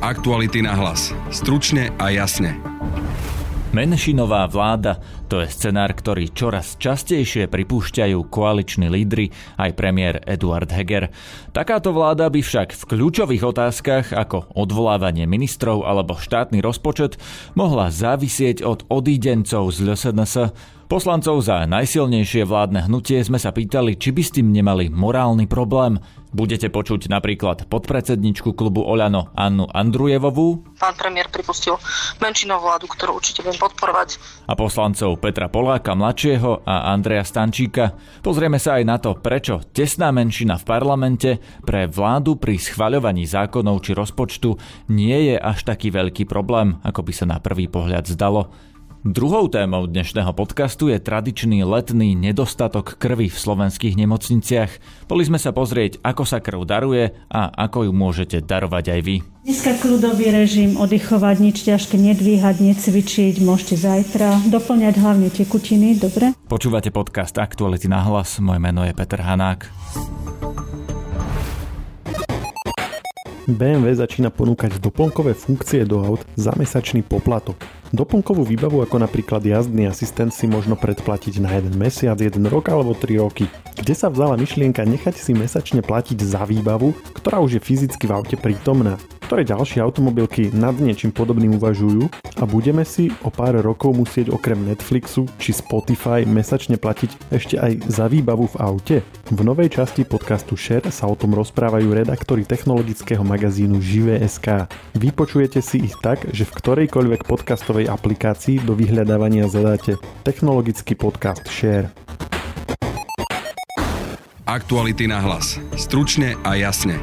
Aktuality Nahlas. Stručne a jasne. Menšinová vláda, to je scenár, ktorý čoraz častejšie pripúšťajú koaliční lídri, aj premiér Eduard Heger. Takáto vláda by však v kľúčových otázkach, ako odvolávanie ministrov alebo štátny rozpočet, mohla závisieť od odídencov z LSNS. Poslancov za najsilnejšie vládne hnutie sme sa pýtali, či by s tým nemali morálny problém. Budete počuť napríklad podpredsedničku klubu OĽaNO Annu Andrejuvovú. Pán premiér pripustil menšinovú vládu, ktorú určite budem podporovať. A poslancov Petra Polláka mladšieho a Andreja Stančíka. Pozrieme sa aj na to, prečo tesná menšina v parlamente pre vládu pri schvaľovaní zákonov či rozpočtu nie je až taký veľký problém, ako by sa na prvý pohľad zdalo. Druhou témou dnešného podcastu je tradičný letný nedostatok krvi v slovenských nemocniciach. Boli sme sa pozrieť, ako sa krv daruje a ako ju môžete darovať aj vy. Dneska kľudový režim, oddychovať, nič ťažké nedvíhať, necvičiť, môžete zajtra, doplňať hlavne tekutiny, dobre? Počúvate podcast Aktuality Nahlas, moje meno je Peter Hanák. BMW začína ponúkať doplnkové funkcie do aut za mesačný poplatok. Doplnkovú výbavu ako napríklad jazdný asistent si možno predplatiť na 1 mesiac, 1 rok alebo 3 roky. Kde sa vzala myšlienka nechať si mesačne platiť za výbavu, ktorá už je fyzicky v aute prítomná? Ktoré ďalšie automobilky nad niečím podobným uvažujú? A budeme si o pár rokov musieť okrem Netflixu či Spotify mesačne platiť ešte aj za výbavu v aute? V novej časti podcastu Share sa o tom rozprávajú redaktori technologického magazínu Živé.sk. Vypočujete si ich tak, že v ktorejkoľvek podcastovej aplikácii do vyhľadávania zadáte technologický podcast Share. Aktuality Nahlas. Stručne a jasne.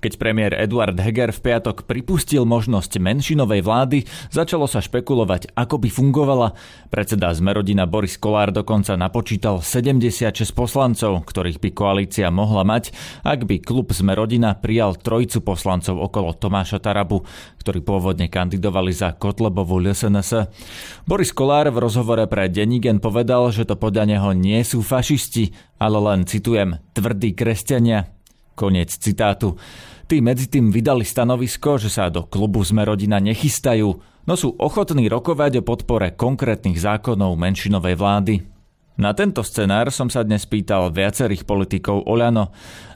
Keď premiér Eduard Heger v piatok pripustil možnosť menšinovej vlády, začalo sa špekulovať, ako by fungovala. Predseda Sme rodina Boris Kollár dokonca napočítal 76 poslancov, ktorých by koalícia mohla mať, ak by klub Sme rodina prijal trojicu poslancov okolo Tomáša Tarabu, ktorí pôvodne kandidovali za Kotlebovú SNS. Boris Kollár v rozhovore pre Denník N povedal, že to podľa neho nie sú fašisti, ale len, citujem, tvrdí kresťania. Koniec citátu. Tí medzitým vydali stanovisko, že sa do klubu Sme rodina nechystajú, no sú ochotní rokovať o podpore konkrétnych zákonov menšinovej vlády. Na tento scenár som sa dnes pýtal viacerých politikov OĽaNO,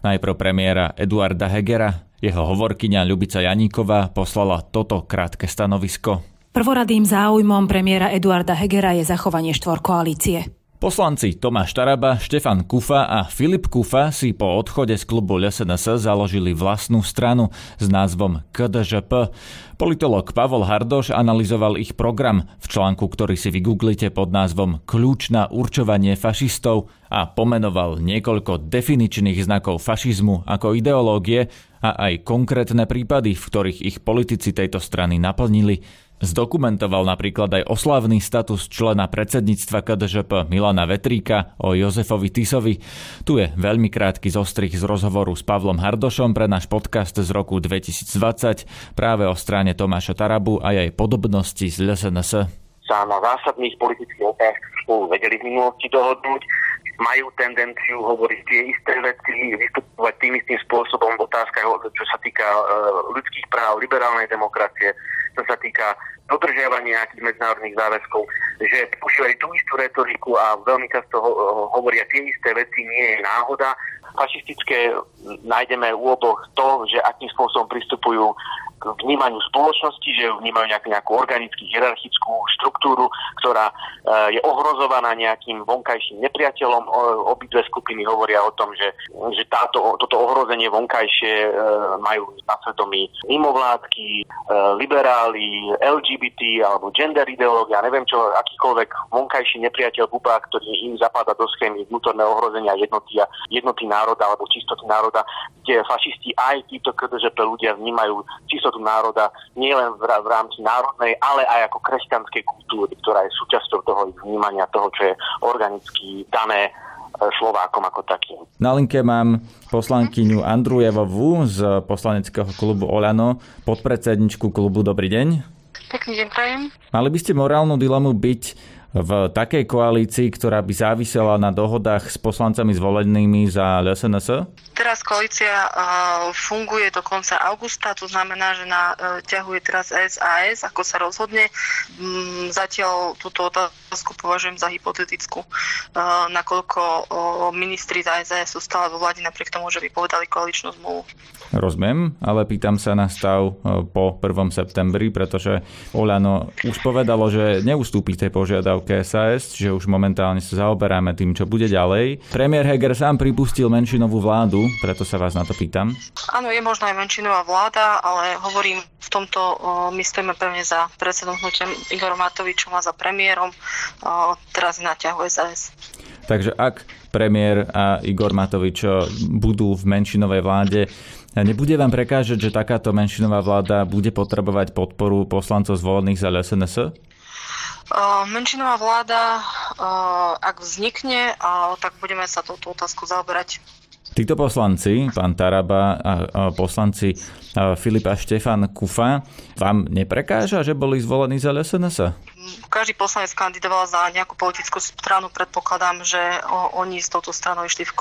najprv premiéra Eduarda Hegera. Jeho hovorkyňa Ľubica Janíková poslala toto krátke stanovisko. Prvoradým záujmom premiéra Eduarda Hegera je zachovanie štvorkoalície. Poslanci Tomáš Taraba, Štefan Kufa a Filip Kufa si po odchode z klubu SNS založili vlastnú stranu s názvom KDŽP. Politológ Pavol Hardoš analyzoval ich program v článku, ktorý si vygooglite pod názvom Kľúč na určovanie fašistov a pomenoval niekoľko definičných znakov fašizmu ako ideológie a aj konkrétne prípady, v ktorých ich politici tejto strany naplnili. Zdokumentoval napríklad aj oslavný status člena predsedníctva KDŽP Milana Vetríka o Jozefovi Tisovi. Tu je veľmi krátky zostrih z rozhovoru s Pavlom Hardošom pre náš podcast z roku 2020 práve o strane Tomáša Tarabu a jej podobnosti z LSNS. Sa na zásadných politických otázkach spolu vedeli v minulosti dohodnúť, majú tendenciu hovoriť tie isté veci, vystupovať tým istým spôsobom v otázkach, čo sa týka ľudských práv, liberálnej demokracie, čo sa týka dodržiavania nejakých medzinárodných záväzkov, že používajú tú istú retoriku a veľmi často hovoria tie isté veci, nie je náhoda. Fašistické nájdeme u oboch to, že akým spôsobom pristupujú k vnímaniu spoločnosti, že vnímajú nejakú organickú, hierarchickú štruktúru, ktorá je ohrozovaná nejakým vonkajším nepriateľom. Obidve skupiny hovoria o tom, že toto ohrozenie vonkajšie majú na svedomí mimovládky, liberáli, LGBT alebo gender ideológia, neviem čo, akýkoľvek vonkajší nepriateľ bubá, ktorý im zapadá do schémy vnútorného ohrozenia jednoty národa alebo čistoty národa, kde fašisti aj títo KDŽP ľudia vnímajú čistotu národa nielen v rámci národnej, ale aj ako kresťanskej kultúry, ktorá je súčasťou toho vnímania toho, čo je organicky dané Slovákom ako takým. Na linke mám poslankyňu Andrejuvovú z poslaneckého klubu OĽaNO, podpredsedničku klubu. Dobrý deň. Pekný deň prajem. Mali by ste morálnu dilemu byť v takej koalícii, ktorá by závisela na dohodách s poslancami zvolenými za LSNS? Teraz koalícia funguje do konca augusta, to znamená, že ťahuje teraz SaS, ako sa rozhodne. Zatiaľ túto otázku považujem za hypotetickú, nakoľko ministri za SaS sú stále vo vláde napriek tomu, že vypovedali koaličnú zmluvu. Rozumiem, ale pýtam sa na stav po 1. septembri, pretože OĽaNO už povedalo, že neustúpi tej požiadavke SaS, že už momentálne sa zaoberáme tým, čo bude ďalej. Premiér Heger sám pripustil menšinovú vládu, preto sa vás na to pýtam. Áno, je možná aj menšinová vláda, ale hovorím, v tomto my stojíme pevne za predsedom hnutia Igorom Matovičom a za premiérom. Teraz naťahuje SaS. Takže ak premiér a Igor Matovič budú v menšinovej vláde, nebude vám prekážať, že takáto menšinová vláda bude potrebovať podporu poslancov zvolených za SNS? Menšinová vláda, ak vznikne, tak budeme sa touto otázku zaoberať. Títo poslanci, pán Taraba a poslanci Filip a Štefan Kufa, vám neprekáža, že boli zvolení za SNS? Každý poslanec kandidoval za nejakú politickú stranu. Predpokladám, že oni s touto stranou išli v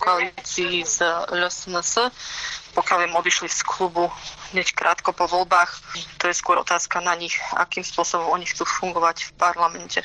koalícii z SNS. Pokiaľ im odišli z klubu hneď krátko po voľbách, to je skôr otázka na nich, akým spôsobom oni chcú fungovať v parlamente.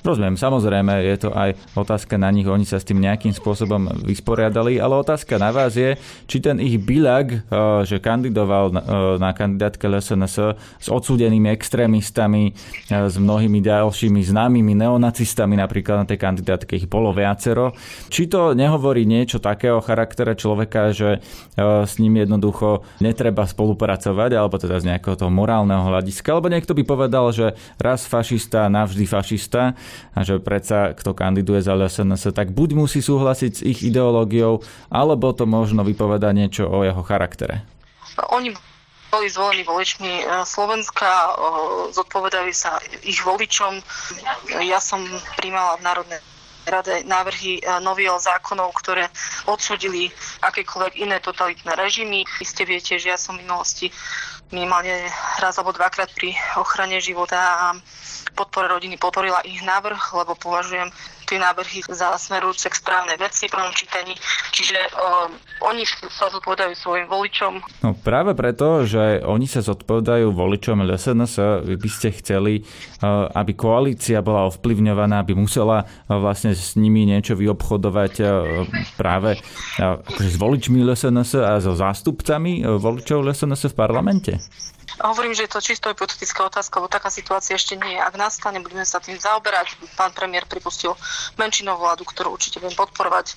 Rozumiem, samozrejme, je to aj otázka na nich, oni sa s tým nejakým spôsobom vysporiadali, ale otázka na vás je, či ten ich biľak, že kandidoval na kandidátke SNS s odsúdenými extrémistami, s mnohými ďalšími známymi neonacistami, napríklad na tej kandidátke ich bolo viacero, či to nehovorí niečo takého charakteru človeka, že s ním jednoducho netreba spolupracovať, alebo teda z nejakého toho morálneho hľadiska, alebo niekto by povedal, že raz fašista, navždy fašista, a že predsa kto kandiduje za SNS, tak buď musí súhlasiť s ich ideológiou, alebo to možno vypovedá niečo o jeho charaktere. Oni boli zvolení voličmi Slovenska, zodpovedali sa ich voličom. Ja som prijímala v Národnej rade návrhy noviel zákonov, ktoré odsúdili akékoľvek iné totalitné režimy. Iste viete, že ja som v minulosti minimálne raz alebo dvakrát pri ochrane života a podpore rodiny podporila ich návrh, lebo považujem tie návrhy za smerujúce k správnej veci v prvom čítaní. Čiže oni sa zodpovedajú svojim voličom. No práve preto, že oni sa zodpovedajú voličom LSNS, vy by ste chceli, aby koalícia bola ovplyvňovaná, aby musela vlastne s nimi niečo vyobchodovať práve akože s voličmi LSNS a so zástupcami voličov LSNS v parlamente? Hovorím, že je to čisto hypotetická otázka, lebo taká situácia ešte nie je. Ak nastane, budeme sa tým zaoberať. Pán premiér pripustil menšinovú vládu, ktorú určite budem podporovať.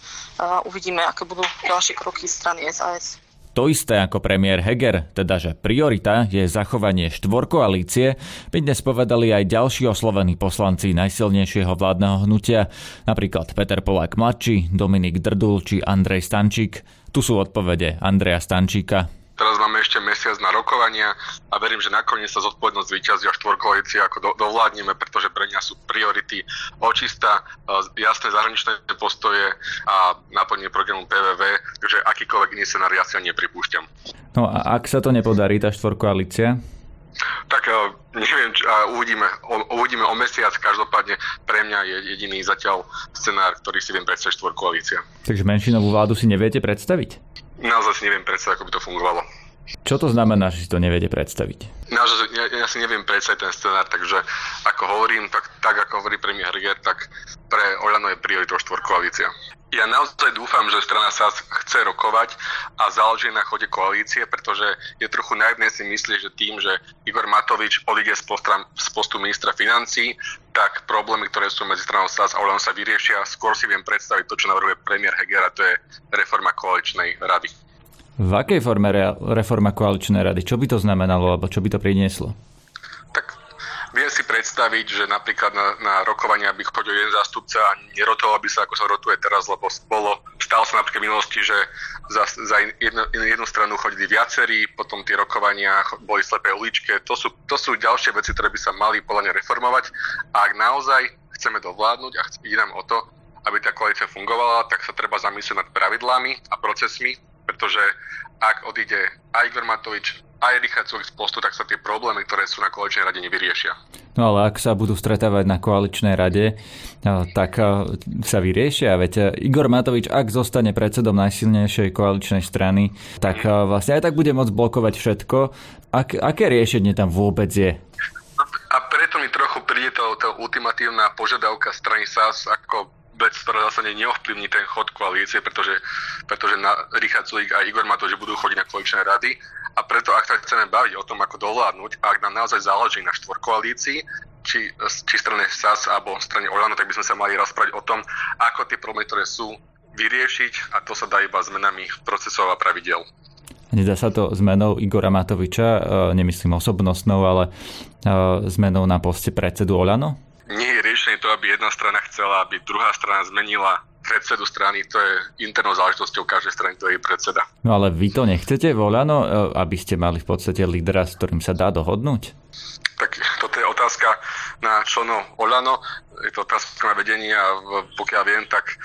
Uvidíme, aké budú ďalšie kroky strany SaS. To isté ako premiér Heger, teda že priorita je zachovanie štvorkoalície, by dnes povedali aj ďalší oslovení poslanci najsilnejšieho vládneho hnutia, napríklad Peter Pollák mladší, Dominik Drdul či Andrej Stančík. Tu sú odpovede Andreja Stančíka. Teraz máme ešte mesiac na rokovania a verím, že nakoniec sa zodpovednosť zvíťazí a štvorkoalícii ako dovládneme, pretože pre mňa sú priority očista, jasné zahraničné postoje a naplnenie programu PVV, takže akýkoľvek iný scenár ja si nepripúšťam. No a ak sa to nepodarí, tá štvorkoalícia? Tak neviem, uvidíme o mesiac, každopádne pre mňa je jediný zatiaľ scenár, ktorý si viem predstaviť štvorkoalícia. Takže menšinovú vládu si neviete predstaviť? Naozaj si neviem predstaviť, ako by to fungovalo. Čo to znamená, že si to neviete predstaviť? Naozaj, ja si neviem predstaviť ten scenár, takže ako hovorím, tak ako hovorí premiér Heger, tak pre OĽaNO je prioritou štvorkoalícia. Ja naozaj dúfam, že strana SaS chce rokovať a záleží na chode koalície, pretože je trochu naivné si myslieť, že tým, že Igor Matovič odíde z postu ministra financií, tak problémy, ktoré sú medzi stranou SaS a OĽaNO sa vyriešia. Skôr si viem predstaviť to, čo navrhuje premiér Heger, a to je reforma koaličnej rady. V akej forme reforma koaličnej rady? Čo by to znamenalo, alebo čo by to prinieslo? Viem si predstaviť, že napríklad na rokovania by chodil jeden zástupca a nerotoval by sa, ako sa rotuje teraz, lebo stalo sa napríklad v minulosti, že za jednu stranu chodili viacerí, potom tie rokovania boli slepé uličke. To sú ďalšie veci, ktoré by sa mali podľa mňa reformovať. A ak naozaj chceme dovládnuť a ide nám o to, aby tá koalícia fungovala, tak sa treba zamyslieť nad pravidlami a procesmi, pretože ak odíde aj Igor Matovič, aj Richard Sulík z postu, tak sa tie problémy, ktoré sú na koaličnej rade, nevyriešia. No ale ak sa budú stretávať na koaličnej rade, tak sa vyriešia. Veď Igor Matovič, ak zostane predsedom najsilnejšej koaličnej strany, tak vlastne aj tak bude môcť blokovať všetko. Aké riešenie tam vôbec je? A preto mi trochu príde tá ultimatívna požiadavka strany SaS ako vec, ktorá zase neovplyvní ten chod koalície, pretože Richard Sulík a Igor Matovič budú chodiť na koaličné rady a preto, ak sa chceme baviť o tom, ako dovládnuť, ak nám naozaj záleží na štvorkoalícii, či strane SaS alebo strane OĽaNO, tak by sme sa mali rozprávať o tom, ako tie problémy, ktoré sú, vyriešiť, a to sa dá iba zmenami procesov a pravidel. Nedá sa to zmenou Igora Matoviča, nemyslím osobnostnou, ale zmenou na poste predsedu OĽaNO? Nie je riešenie to, aby jedna strana chcela, aby druhá strana zmenila predsedu strany. To je internou záležitosťou každej strany, to je jej predseda. No ale vy to nechcete v OĽaNO, aby ste mali v podstate lídera, s ktorým sa dá dohodnúť? Tak toto je otázka na členov OĽaNO, je to otázka na vedenie a pokiaľ viem, tak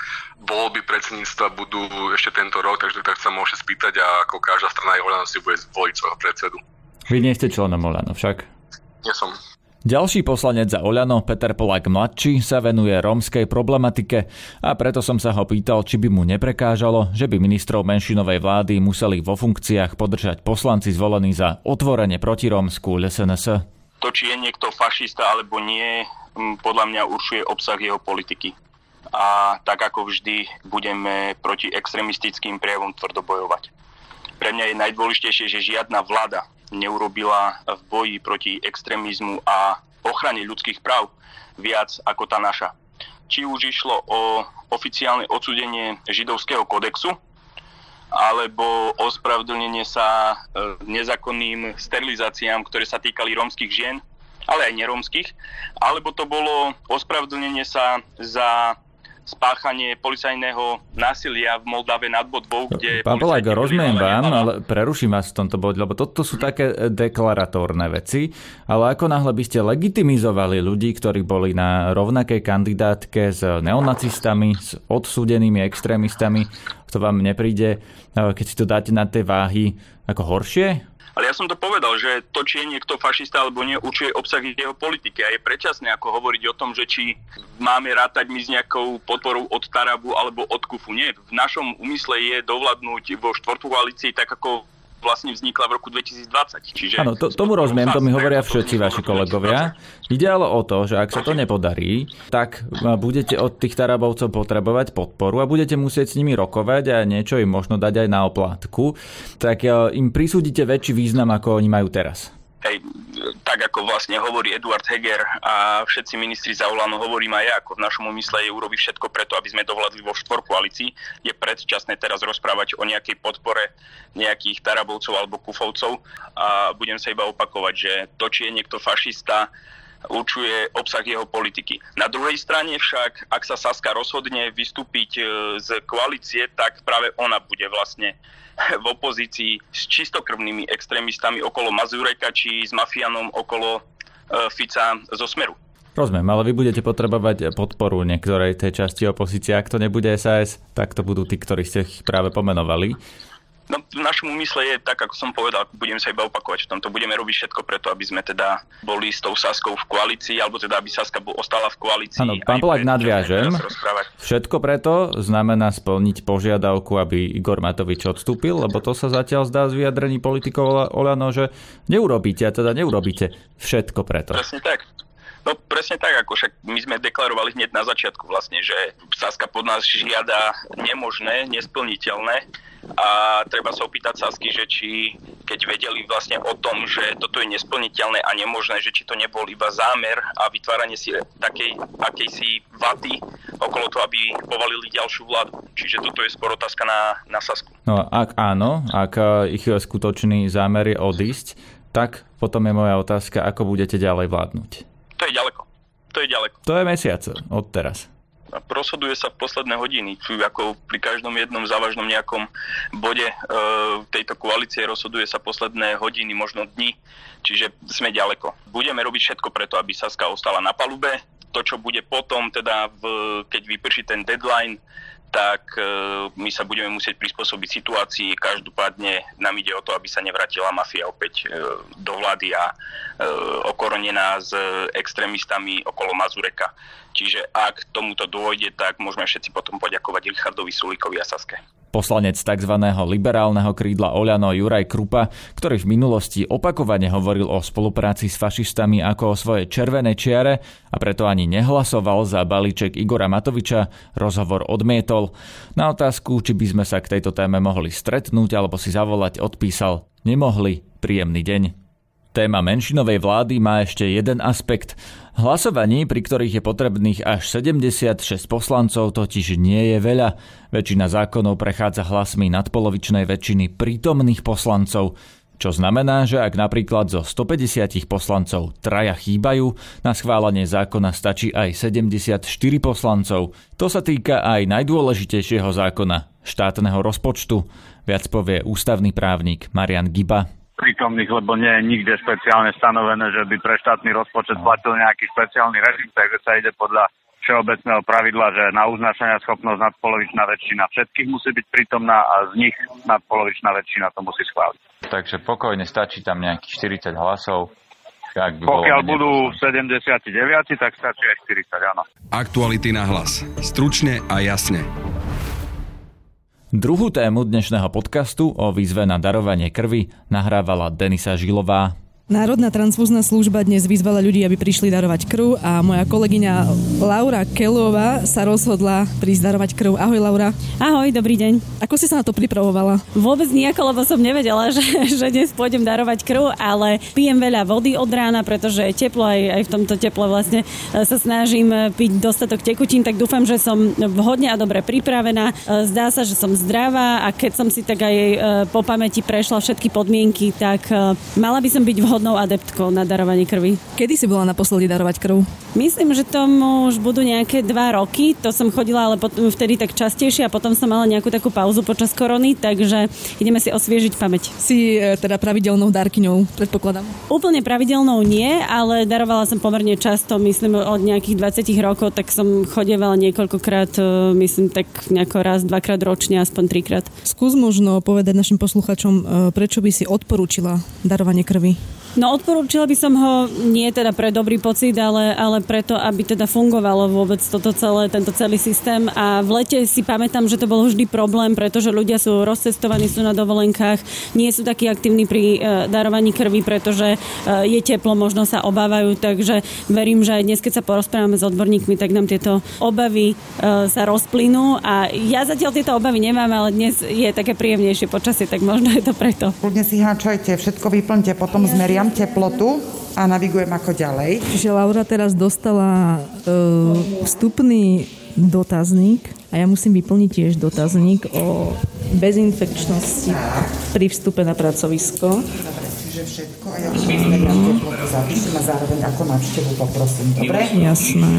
voľby predsedníctva budú ešte tento rok, takže tak sa môže spýtať a ako každá strana aj OĽaNO si bude voliť svojho predsedu. Vy nie ste členom OĽaNO však? Nie som. Ďalší poslanec za OĽaNO, Peter Pollák mladší, sa venuje rómskej problematike a preto som sa ho pýtal, či by mu neprekážalo, že by ministrov menšinovej vlády museli vo funkciách podržať poslanci zvolení za otvorene protirómsku LSNS. To, či je niekto fašista alebo nie, podľa mňa určuje obsah jeho politiky. A tak ako vždy budeme proti extrémistickým prejavom tvrdo bojovať. Pre mňa je najdôležitejšie, že žiadna vláda neurobila v boji proti extrémizmu a ochrane ľudských práv viac ako tá naša. Či už išlo o oficiálne odsúdenie židovského kodexu, alebo ospravedlnenie sa nezákonným sterilizáciám, ktoré sa týkali rómskych žien, ale aj nerómskych, alebo to bolo ospravedlnenie sa za spáchanie policajného násilia v Moldave nad Bodvou, kde... Pán Pollák, rozumiem vám, ale preruším vás v tomto bode, lebo toto sú také deklaratórne veci, ale ako náhle by ste legitimizovali ľudí, ktorí boli na rovnakej kandidátke s neonacistami, s odsúdenými extrémistami, to vám nepríde, keď si to dáte na tie váhy, ako horšie? Ale ja som to povedal, že to, či je niekto fašista alebo nie, určuje obsah jeho politiky a je predčasné ako hovoriť o tom, že či máme rátať my s nejakou podporou od Tarabu alebo od Kufu. Nie, v našom úmysle je dovládnuť vo štvorkoalícii tak, ako vlastne vznikla v roku 2020. Čiže áno, tomu rozumiem, to mi hovoria všetci vaši kolegovia. Ide ale o to, že ak sa to nepodarí, tak budete od tých Tarabovcov potrebovať podporu a budete musieť s nimi rokovať a niečo im možno dať aj na oplátku, tak im prisúdite väčší význam, ako oni majú teraz. Hej, tak ako vlastne hovorí Eduard Heger a všetci ministri za OĽaNO, hovorím aj ja, ako v našom úmysle je urobiť všetko preto, aby sme dovládli vo štvorkoalícii. Je predčasné teraz rozprávať o nejakej podpore nejakých Tarabovcov alebo Kufovcov a budem sa iba opakovať, že to, či je niekto fašista, určuje obsah jeho politiky. Na druhej strane však, ak sa Saska rozhodne vystúpiť z koalície, tak práve ona bude vlastne v opozícii s čistokrvnými extrémistami okolo Mazureka či s mafianom okolo Fica zo Smeru. Rozumiem, ale vy budete potrebovať podporu niektorej tej časti opozície. Ak to nebude SaS, tak to budú tí, ktorí ste ich práve pomenovali. No, v našom úmysle je tak, ako som povedal, budeme sa iba opakovať v tomto. Budeme robiť všetko preto, aby sme teda boli s tou Saskou v koalícii, alebo teda aby Saska ostala v koalícii. Áno, pán Pollák, nadviažem. Všetko preto znamená splniť požiadavku, aby Igor Matovič odstúpil, lebo to sa zatiaľ zdá z vyjadrení politikov OĽaNO, že neurobíte, a teda neurobíte všetko preto. Presne tak. No presne tak, ako však my sme deklarovali hneď na začiatku vlastne, že Saska pod nás žiada nemožné, nesplniteľné a treba sa opýtať Sasky, že či keď vedeli vlastne o tom, že toto je nesplniteľné a nemožné, že či to nebol iba zámer a vytváranie si takej akejsi vaty okolo toho, aby povalili ďalšiu vládu. Čiže toto je skôr otázka na Sasku. No ak áno, ak ich skutočný zámer je odísť, tak potom je moja otázka, ako budete ďalej vládnuť. To je ďaleko. To je mesiac od teraz. Rozhoduje sa v posledné hodiny, čiže ako pri každom jednom závažnom nejakom bode tejto koalície rozhoduje sa posledné hodiny, možno dni, čiže sme ďaleko. Budeme robiť všetko preto, aby Saska ostala na palube. To, čo bude potom, teda keď vyprší ten deadline, tak my sa budeme musieť prispôsobiť situácii. Každopádne nám ide o to, aby sa nevrátila mafia opäť do vlády a okorenená s extrémistami okolo Mazureka. Čiže ak tomuto dôjde, tak môžeme všetci potom poďakovať Richardovi Sulíkovi a Saske. Poslanec tzv. Liberálneho krídla OĽaNO Juraj Krupa, ktorý v minulosti opakovane hovoril o spolupráci s fašistami ako o svojej červenej čiare a preto ani nehlasoval za balíček Igora Matoviča, rozhovor odmietol. Na otázku, či by sme sa k tejto téme mohli stretnúť alebo si zavolať, odpísal: nemohli, príjemný deň. Téma menšinovej vlády má ešte jeden aspekt. Hlasovaní, pri ktorých je potrebných až 76 poslancov, totiž nie je veľa. Väčšina zákonov prechádza hlasmi nadpolovičnej väčšiny prítomných poslancov. Čo znamená, že ak napríklad zo 150 poslancov traja chýbajú, na schválenie zákona stačí aj 74 poslancov. To sa týka aj najdôležitejšieho zákona, štátneho rozpočtu. Viac povie ústavný právnik Marian Giba. Prítomných, lebo nie je nikde špeciálne stanovené, že by pre štátny rozpočet platil nejaký špeciálny režim, takže sa ide podľa všeobecného pravidla, že na uznášania schopnosť nadpolovičná väčšina všetkých musí byť prítomná a z nich nadpolovičná väčšina to musí schváliť. Takže pokojne stačí tam nejakých 40 hlasov. Pokiaľ budú 79, tak stačí aj 40, áno. Aktuality na hlas. Stručne a jasne. Druhú tému dnešného podcastu o výzve na darovanie krvi nahrávala Denisa Žilová. Národná transfúzna služba dnes vyzvala ľudí, aby prišli darovať krv a moja kolegyňa Laura Kellová sa rozhodla prísť darovať krv. Ahoj Laura. Ahoj, dobrý deň. Ako si sa na to pripravovala? Vôbec nejako, lebo som nevedela, že dnes pôjdem darovať krv, ale pijem veľa vody od rána, pretože je teplo, aj v tomto teple vlastne sa snažím piť dostatok tekutín, tak dúfam, že som vhodne a dobre pripravená. Zdá sa, že som zdravá a keď som si tak aj po pamäti prešla všetky podmienky, tak mala by som byť hodnou adeptkou na darovanie krvi. Kedy si bola naposledy darovať krv? Myslím, že tomu už budú nejaké 2 roky. To som chodila, ale vtedy tak častejšie a potom som mala nejakú takú pauzu počas korony, takže ideme si osviežiť pamäť. Si teda pravidelnou dárkyňou, predpokladám? Úplne pravidelnou nie, ale darovala som pomerne často, myslím od nejakých 20 rokov, tak som chodievala niekoľkokrát, myslím tak nejako raz, 2-krát ročne, aspoň 3-krát. Skús možno povedať našim posluchačom, prečo by si odporúčila darovanie krvi? No odporúčila by som ho nie teda pre dobrý pocit, ale preto, aby teda fungovalo vôbec tento celý systém. A v lete si pamätám, že to bol vždy problém, pretože ľudia sú rozcestovaní, sú na dovolenkách, nie sú takí aktívni pri darovaní krvi, pretože je teplo, možno sa obávajú, takže verím, že aj dnes, keď sa porozprávame s odborníkmi, tak nám tieto obavy sa rozplynú a ja zatiaľ tieto obavy nemám, ale dnes je také príjemnejšie počasie, tak možno je to preto. Ľudne si háčajte, všetko vyplňte, potom zmeria teplotu a navigujem ako ďalej. Čiže Laura teraz dostala vstupný dotazník a ja musím vyplniť tiež dotazník o bezinfekčnosti pri vstupe na pracovisko. Dobre, čiže všetko a ja musím zmeriam teplotu, zapíšem a zároveň ako návštevu poprosím, dobre? Jasné.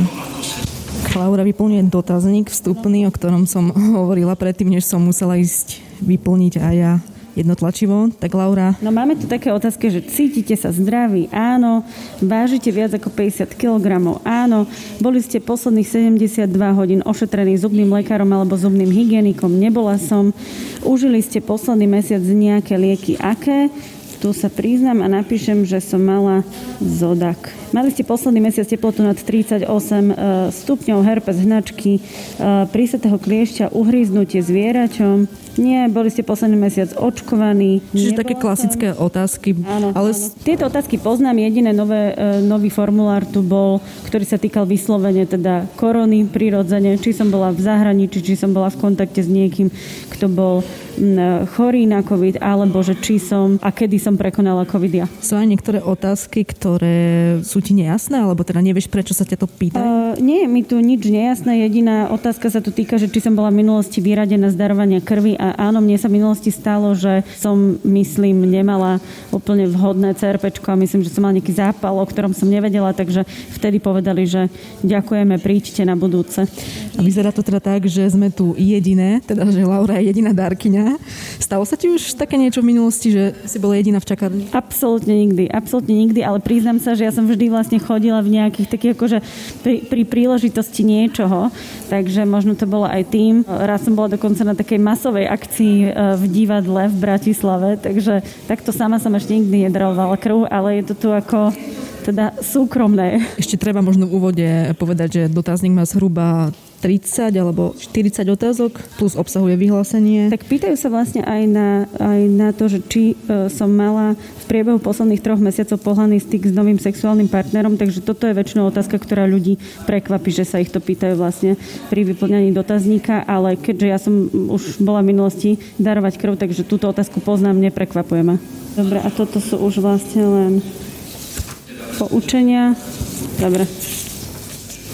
Laura vyplňuje dotazník vstupný, o ktorom som hovorila predtým, než som musela ísť vyplniť aj ja jedno tlačivo. Tak Laura. No máme tu také otázky, že cítite sa zdraví? Áno. Vážite viac ako 50 kg? Áno. Boli ste posledných 72 hodín ošetrení zubným lekárom alebo zubným hygienikom? Nebola som. Užili ste posledný mesiac nejaké lieky? Aké? Tu sa priznám a napíšem, že som mala zodak. Mali ste posledný mesiac teplotu nad 38 stupňov, herpes hnačky, prísatého kliešťa, uhryznutie zvieraťom. Nie, boli ste posledný mesiac očkovaní. Čiže také klasické otázky. Áno, ale áno. Tieto otázky poznám. Jediné nový formulár tu bol, ktorý sa týkal vyslovene teda korony, prirodzene. Či som bola v zahraničí, či som bola v kontakte s niekým, kto bol chorý na COVID, alebo že či som a kedy som prekonala COVID ja. Sú aj niektoré otázky, ktoré sú ti nejasné, alebo teda nevieš, prečo sa ťa to pýta? Nie, mi tu nič nejasné. Jediná otázka sa tu týka, že či som bola v minulosti vyradená z darovania krvi. A áno, mne sa v minulosti stalo, že som, myslím, nemala úplne vhodné CRPčko a myslím, že som mala nejaký zápal, o ktorom som nevedela, takže vtedy povedali, že ďakujeme, príďte na budúce. A vyzerá to teda tak, že sme tu jediné, teda že Laura je jediná dárkyňa. Stalo sa ti už také niečo v minulosti, že si bola jediná v čakárni? Absolútne nikdy, ale priznám sa, že ja som vždy vlastne chodila v nejakých takých akože pri príležitosti niečoho, takže možno to bolo aj tým. Raz som bola dokonca na takej masovej akcii v divadle v Bratislave, takže takto sama som ešte nikdy nedarovala krv, ale je to tu ako teda súkromné. Ešte treba možno v úvode povedať, že dotazník má zhruba 30 alebo 40 otázok, plus obsahuje vyhlásenie. Tak pýtajú sa vlastne aj na to, že či som mala v priebehu posledných 3 mesiacov pohľadný styk s novým sexuálnym partnerom, takže toto je väčšinou otázka, ktorá ľudí prekvapí, že sa ich to pýtajú vlastne pri vyplňaní dotazníka, ale keďže ja som už bola v minulosti darovať krv, takže túto otázku poznám, neprekvapujeme. Dobre, a toto sú už vlastne len poučenia. Dobre.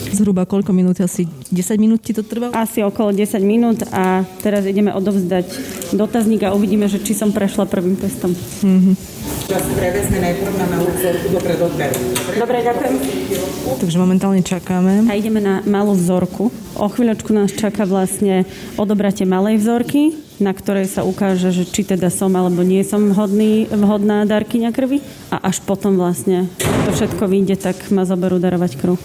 Zhruba koľko minút? Asi 10 minút ti to trvalo? Asi okolo 10 minút a teraz ideme odovzdať dotazník a uvidíme, že či som prešla prvým testom. Ja si prevezme najprv na malú vzorku do predodberu. Dobre, ďakujem. Takže momentálne čakáme. A ideme na malú vzorku. O chvíľočku nás čaká vlastne odobratie malej vzorky, na ktorej sa ukáže, že či teda som alebo nie som vhodná darkyňa krvi. A až potom vlastne to všetko vyjde, tak ma zoberú darovať krv.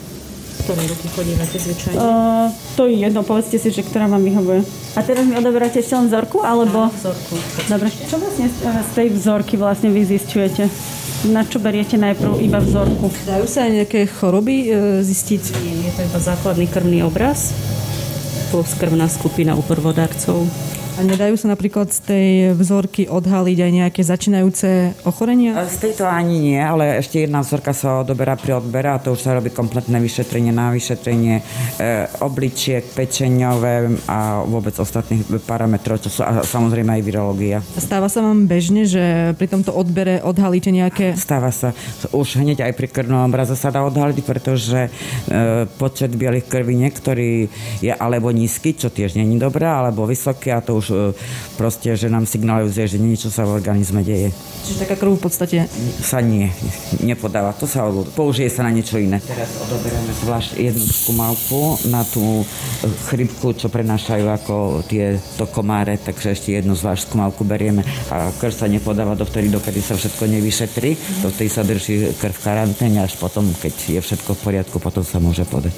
Ktoré ruky chodívate zvyčajne? To je jedno, povedzte si, že ktorá vám vyhovuje. A teraz mi odoberáte ešte len vzorku, alebo... No, vzorku. Dobre. Čo vlastne z tej vzorky vlastne vy zisťujete? Na čo beriete najprv iba vzorku? Dajú sa aj nejaké choroby zistiť? Je to iba základný krvný obraz, plus krvná skupina u prvodarcov. A nedajú sa napríklad z tej vzorky odhaliť aj nejaké začínajúce ochorenia? Z tejto ani nie, ale ešte jedna vzorka sa odoberá pri odbere a to už sa robí kompletné vyšetrenie na vyšetrenie obličiek, pečeňové a vôbec ostatných parametrov, čo sú a samozrejme aj virológia. Stáva sa vám bežne, že pri tomto odbere odhalíte nejaké... Stáva sa. Už hneď aj pri krvnom obraze sa dá odhaliť, pretože počet bielých krviniek, ktorý je alebo nízky, čo tiež nie je dobré, alebo vysoký a to už proste, že nám signalizuje, že niečo sa v organizme deje. Čiže taká krv v podstate? Sa nie, nepodáva. To sa použije sa na niečo iné. Teraz odoberáme zvlášť jednoduchú malku na tú chrypku, čo prenášajú ako tieto komáre, takže ešte jednu zvlášť malku berieme a krv sa nepodáva dovtedy, dokedy sa všetko nevyšetrí. Dovtedy sa drží krv v karanténe, až potom, keď je všetko v poriadku, potom sa môže podať.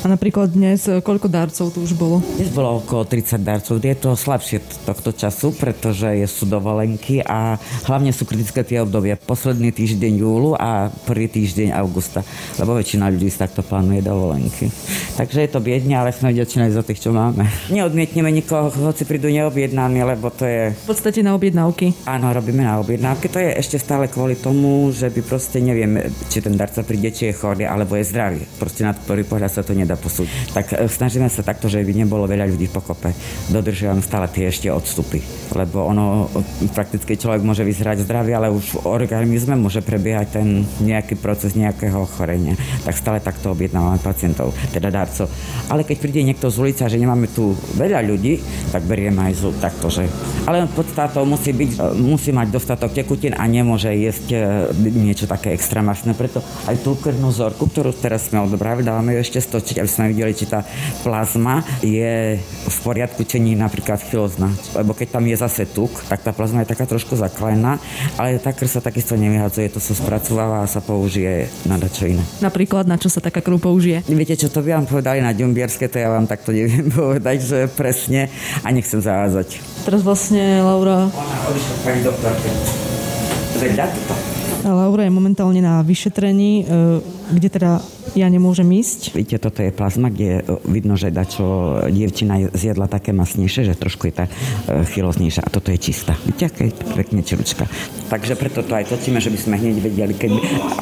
A napríklad dnes, koľko dárcov tu už bolo? Dnes bolo okolo 30 dárcov. Je to slabšie tohto času, pretože sú dovolenky a hlavne sú kritické tie obdobia. Posledný týždeň júlu a prvý týždeň augusta, lebo väčšina ľudí si takto plánuje dovolenky. Takže je to biedne, ale sme vďační za tých, čo máme. Neodmietneme nikoho, hoci prídu neobjednaní, lebo to je... V podstate na objednávky. Áno, robíme na objednávky. To je ešte stále kvôli tomu, že by proste neviem, či ten darca príde, či je chorý, alebo je zdravý. Proste na prvý pohľad sa to nedá posúdiť. Tak snažíme sa takto, že by nebolo veľa ľudí v pokope. Dodržiavam stále tie ešte odstupy, lebo ono prakticky človek môže vyzerať zdravý, ale už v organizme môže prebiehať ten nejaký proces nejakého ochorenia. Tak stále takto objednávame pacientov, teda dárcov. Ale keď príde niekto z ulice, že nemáme tu veľa ľudí, tak berieme aj zub takto, že. Ale podstatou musí byť, musí mať dostatok tekutín a nemôže jesť niečo také extramastné. Preto aj tú krvnú vzorku, ktorú teraz sme odobrali, dávame ju ešte stočiť, aby sme videli, či tá plazma je v poriadku, či nie napríklad chylózna. Lebo keď tam je zase tuk, tak tá plazma je taká trošku zaklená, ale tá krv sa takisto nevyhadzuje, to sa spracováva a sa použije na dačo iné. Napríklad na čo sa taká krv použije? Viete, čo to by vám povedali na Ďumbierske, to ja vám takto neviem povedať, že presne a nechcem zavázať. Teraz vlastne Laura... Ona odišla pani doktorka. Vedľa toto. Laura je momentálne na vyšetrení, kde teda ja nemôžem ísť. Víte, toto je plazma, kde vidno, že dačo dievčina zjedla také masnejšie, že trošku je tá chyloznejšia. A toto je čistá. Víte, aká je pekne čeručka. Takže preto to aj točíme, že by sme hneď vedeli.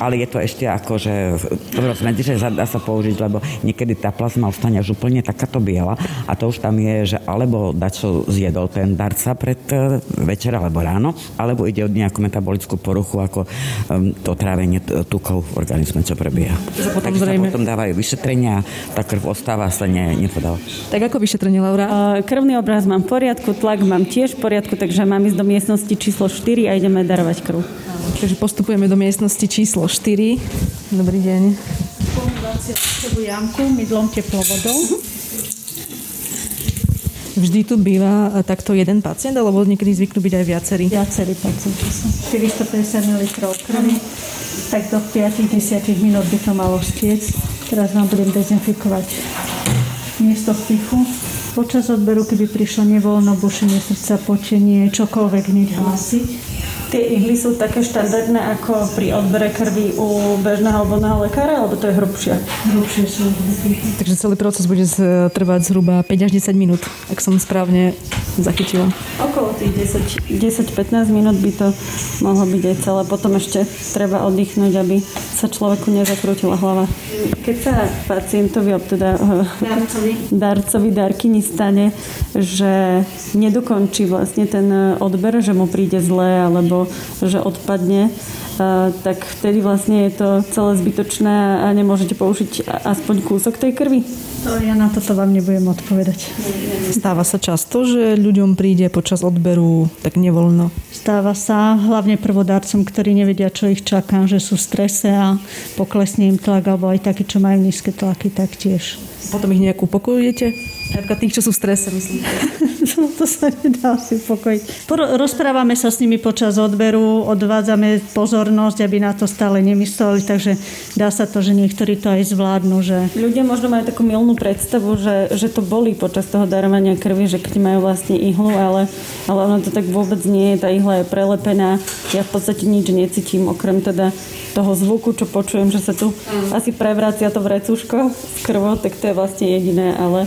Ale je to ešte ako, že v rozmedzi, že dá sa použiť, lebo niekedy tá plazma ostane už úplne takáto biela. A to už tam je, že alebo dačo zjedol ten darca pred večer alebo ráno, alebo ide o nejakú metabolickú poruchu, ako to trávenie tukov v organizme, čo prebieha. Samozrejme. Sa potom dávajú vyšetrenia, tá krv ostáva, sa nepodala. Tak ako vyšetrenie, Laura? Krvný obraz mám v poriadku, tlak mám tiež v poriadku, takže mám ísť do miestnosti číslo 4 a ideme darovať krv. Takže postupujeme do miestnosti číslo 4. Dobrý deň. Pomývacie odstavú jamku mydlom teplovodou. Vždy tu býva takto jeden pacient, alebo niekedy zvyknú byť aj viacerí? Viacerí pacienti sú. 450 ml krvi, tak do 5-10 minút by to malo stiecť. Teraz vám budem dezinfikovať miesto vpichu. Počas odberu, keby prišlo nevoľno bušenie srdca, potenie, čokoľvek hneď hlásiť. Tie ihly sú také štandardné ako pri odbere krvi u bežného obvodného lekára, alebo to je hrubšie? Hrubšie sú. Takže celý proces bude trvať zhruba 5 až 10 minút, ak som správne zachytila. Okolo tých 10-15 minút by to mohlo byť aj celé. Potom ešte treba oddychnúť, aby sa človeku nezakrútila hlava. Keď sa pacientovi, teda darcovi darkyni stane, že nedokončí vlastne ten odber, že mu príde zlé, alebo že odpadne, tak vtedy vlastne je to celé zbytočné a nemôžete použiť aspoň kúsok tej krvi? No, ja na toto vám nebudem odpovedať. Stáva sa často, že ľuďom príde počas odberu tak nevoľno? Stáva sa hlavne prvodárcom, ktorí nevedia, čo ich čaká, že sú v strese a poklesne im tlak, alebo aj takí, čo majú nízke tlaky, tak tiež. Potom ich nejak upokojujete? Napríklad tých, čo sú v strese, myslím. To sa nedá si upokojiť. Rozprávame sa s nimi počas odberu, odvádzame pozornosť, aby na to stále nemysleli, takže dá sa to, že niektorí to aj zvládnu. Že... Ľudia možno majú takú mylnú predstavu, že to bolí počas toho darovania krvi, že keď majú vlastne ihlu, ale ono to tak vôbec nie je. Tá ihla je prelepená. Ja v podstate nič necítim, okrem teda toho zvuku, čo počujem, že sa tu asi prevracia to vrecuško s krvou, tak to je vlastne jediné, ale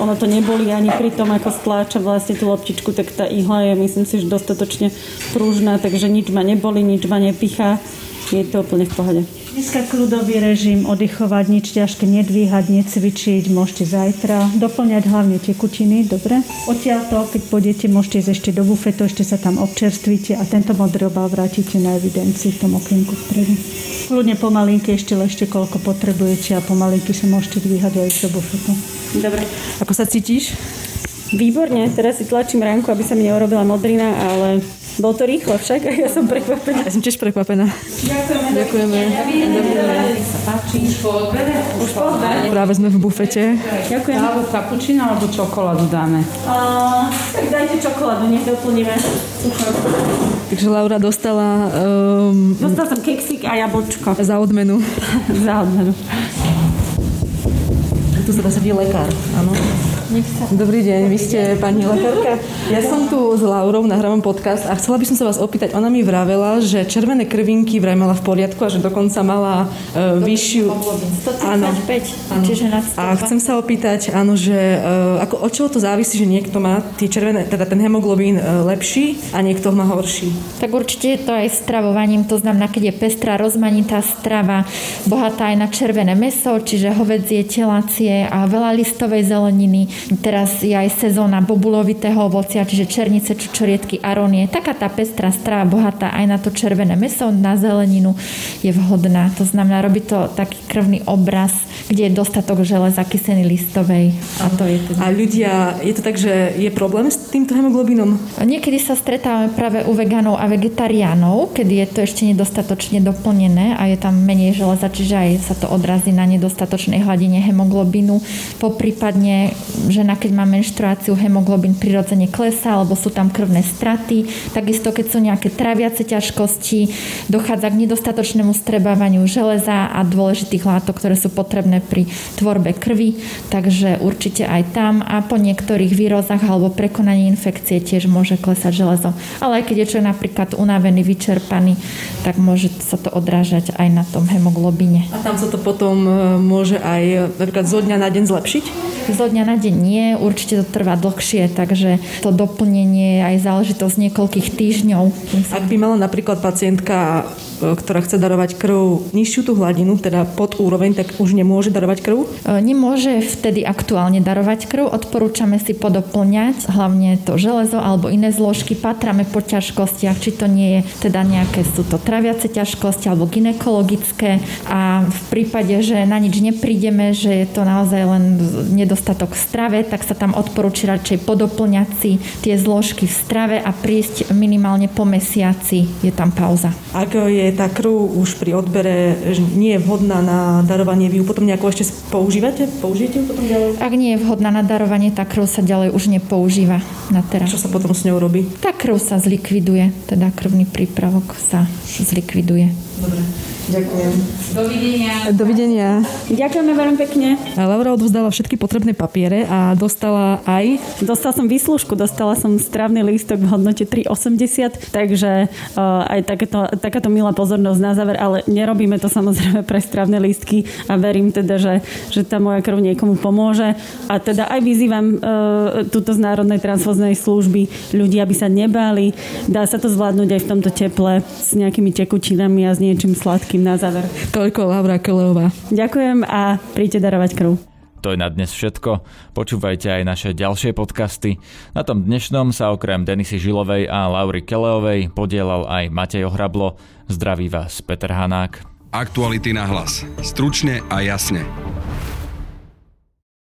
ono to nebolí ani pri tom, ako stláča vlastne tú loptičku, tak tá ihla je, myslím si, že dostatočne pružná, takže nič ma neboli, nič ma nepichá, je to úplne v pohode. Dneska kľudový režim, oddychovať, nič ťažké nedvíhať, necvičiť, môžete zajtra. Doplňať hlavne tekutiny, dobre? Odtiaľto, keď pôjdete, môžete ísť ešte do bufetu, ešte sa tam občerstvíte a tento modrý obal vrátite na evidencii v tom okienku vpredu. Kľudne pomalinky ešte koľko potrebujete a pomalinky sa môžete dvíhať aj do bufetu. Dobre. Ako sa cítiš? Výborne, teraz si tlačím ránku, aby sa mi neurobila modrina, ale bolo to rýchlo však a ja som prekvapená. Ja som tiež prekvapená. Ďakujeme. Sa páči. Už po odbere. Práve sme v bufete. Ďakujem. Alebo kapučino, alebo čokoládu dáme. Tak dajte čokoládu, nech doplníme. Takže Laura dostala... Dostala som keksík a jablčko. Za odmenu. Tu sa dosadí lekár, áno. Dobrý deň, vy ste pani lekárka. Ja som tu s Laurou, nahrávam podcast a chcela by som sa vás opýtať, ona mi vravela, že červené krvinky vraj mala v poriadku a že dokonca mala vyššiu... 135, čiže nad 100. A chcem sa opýtať, áno, že ako, od čoho to závisí, že niekto má tie červené, teda ten hemoglobín lepší a niekto ho má horší? Tak určite je to aj stravovaním, to znamená, keď je pestrá, rozmanitá strava, bohatá aj na červené mäso, čiže hovädzie, telácie a veľa listovej zeleniny. Teraz je aj sezóna bobulovitého ovocia, čiže černice, čučoriedky, arónie. Taká tá pestrá strava, bohatá aj na to červené mäso, na zeleninu je vhodná. To znamená, robí to taký krvný obraz, kde je dostatok železa, kyseliny listovej. A to je teda. A ľudia, je to tak, že je problém s týmto hemoglobinom? Niekedy sa stretávame práve u veganov a vegetariánov, kedy je to ešte nedostatočne doplnené a je tam menej železa, čiže aj sa to odrazí na nedostatočnej hladine hemoglobinu. Poprípadne žena, keď má menštruáciu, hemoglobín prirodzene klesá, alebo sú tam krvné straty. Takisto, keď sú nejaké traviace ťažkosti, dochádza k nedostatočnému strebávaniu železa a dôležitých látok, ktoré sú potrebné pri tvorbe krvi. Takže určite aj tam a po niektorých výrozách alebo prekonaní infekcie tiež môže klesať železo. Ale aj keď je človek napríklad unavený, vyčerpaný, tak môže sa to odrážať aj na tom hemoglobíne. A tam sa to potom môže aj napríklad zo dňa na deň zlepšiť? Zo dňa na deň nie, určite to trvá dlhšie, takže to doplnenie je aj záležitosť niekoľkých týždňov. Ak by mala napríklad pacientka, ktorá chce darovať krv, nižšiu tú hladinu, teda pod úroveň, tak už nemôže darovať krv? Nemôže vtedy aktuálne darovať krv. Odporúčame si podopĺňať hlavne to železo alebo iné zložky. Pátrame po ťažkostiach, či to nie je teda nejaké, sú to traviace ťažkosti alebo gynekologické. A v prípade, že na nič neprídeme, že je to naozaj len nedostatok v strave, tak sa tam odporúči radšej podopĺňať si tie zložky v strave a prísť minimálne po mesiaci. Je tam pauza. Ak je tá krv už pri odbere nie je vhodná na darovanie, vy ju potom nejako ešte používate? Použijete ju potom ďalej? Ak nie je vhodná na darovanie, tá krv sa ďalej už nepoužíva na terapii. Čo sa potom s ňou robí? Tá krv sa zlikviduje, teda krvný prípravok sa zlikviduje. Dobre. Ďakujem. Dovidenia. Dovidenia. Ďakujeme veľmi pekne. Laura odovzdala všetky potrebné papiere a Dostala som výslužku, dostala som stravný lístok v hodnote 3,80, takže aj takáto milá pozornosť na záver, ale nerobíme to samozrejme pre stravné lístky a verím teda, že tá moja krv niekomu pomôže. A teda aj vyzývam túto z Národnej transfúznej služby ľudí, aby sa nebáli. Dá sa to zvládnuť aj v tomto teple s nejakými tekutinami a s niečím sladkým na záver. Toľko Laura Kellová. Ďakujem a príďte darovať krv. To je na dnes všetko. Počúvajte aj naše ďalšie podcasty. Na tom dnešnom sa okrem Denisy Žilovej a Laury Kellovej podielal aj Matej Ohrablo. Zdraví vás Peter Hanák. Aktuality na hlas. Stručne a jasne.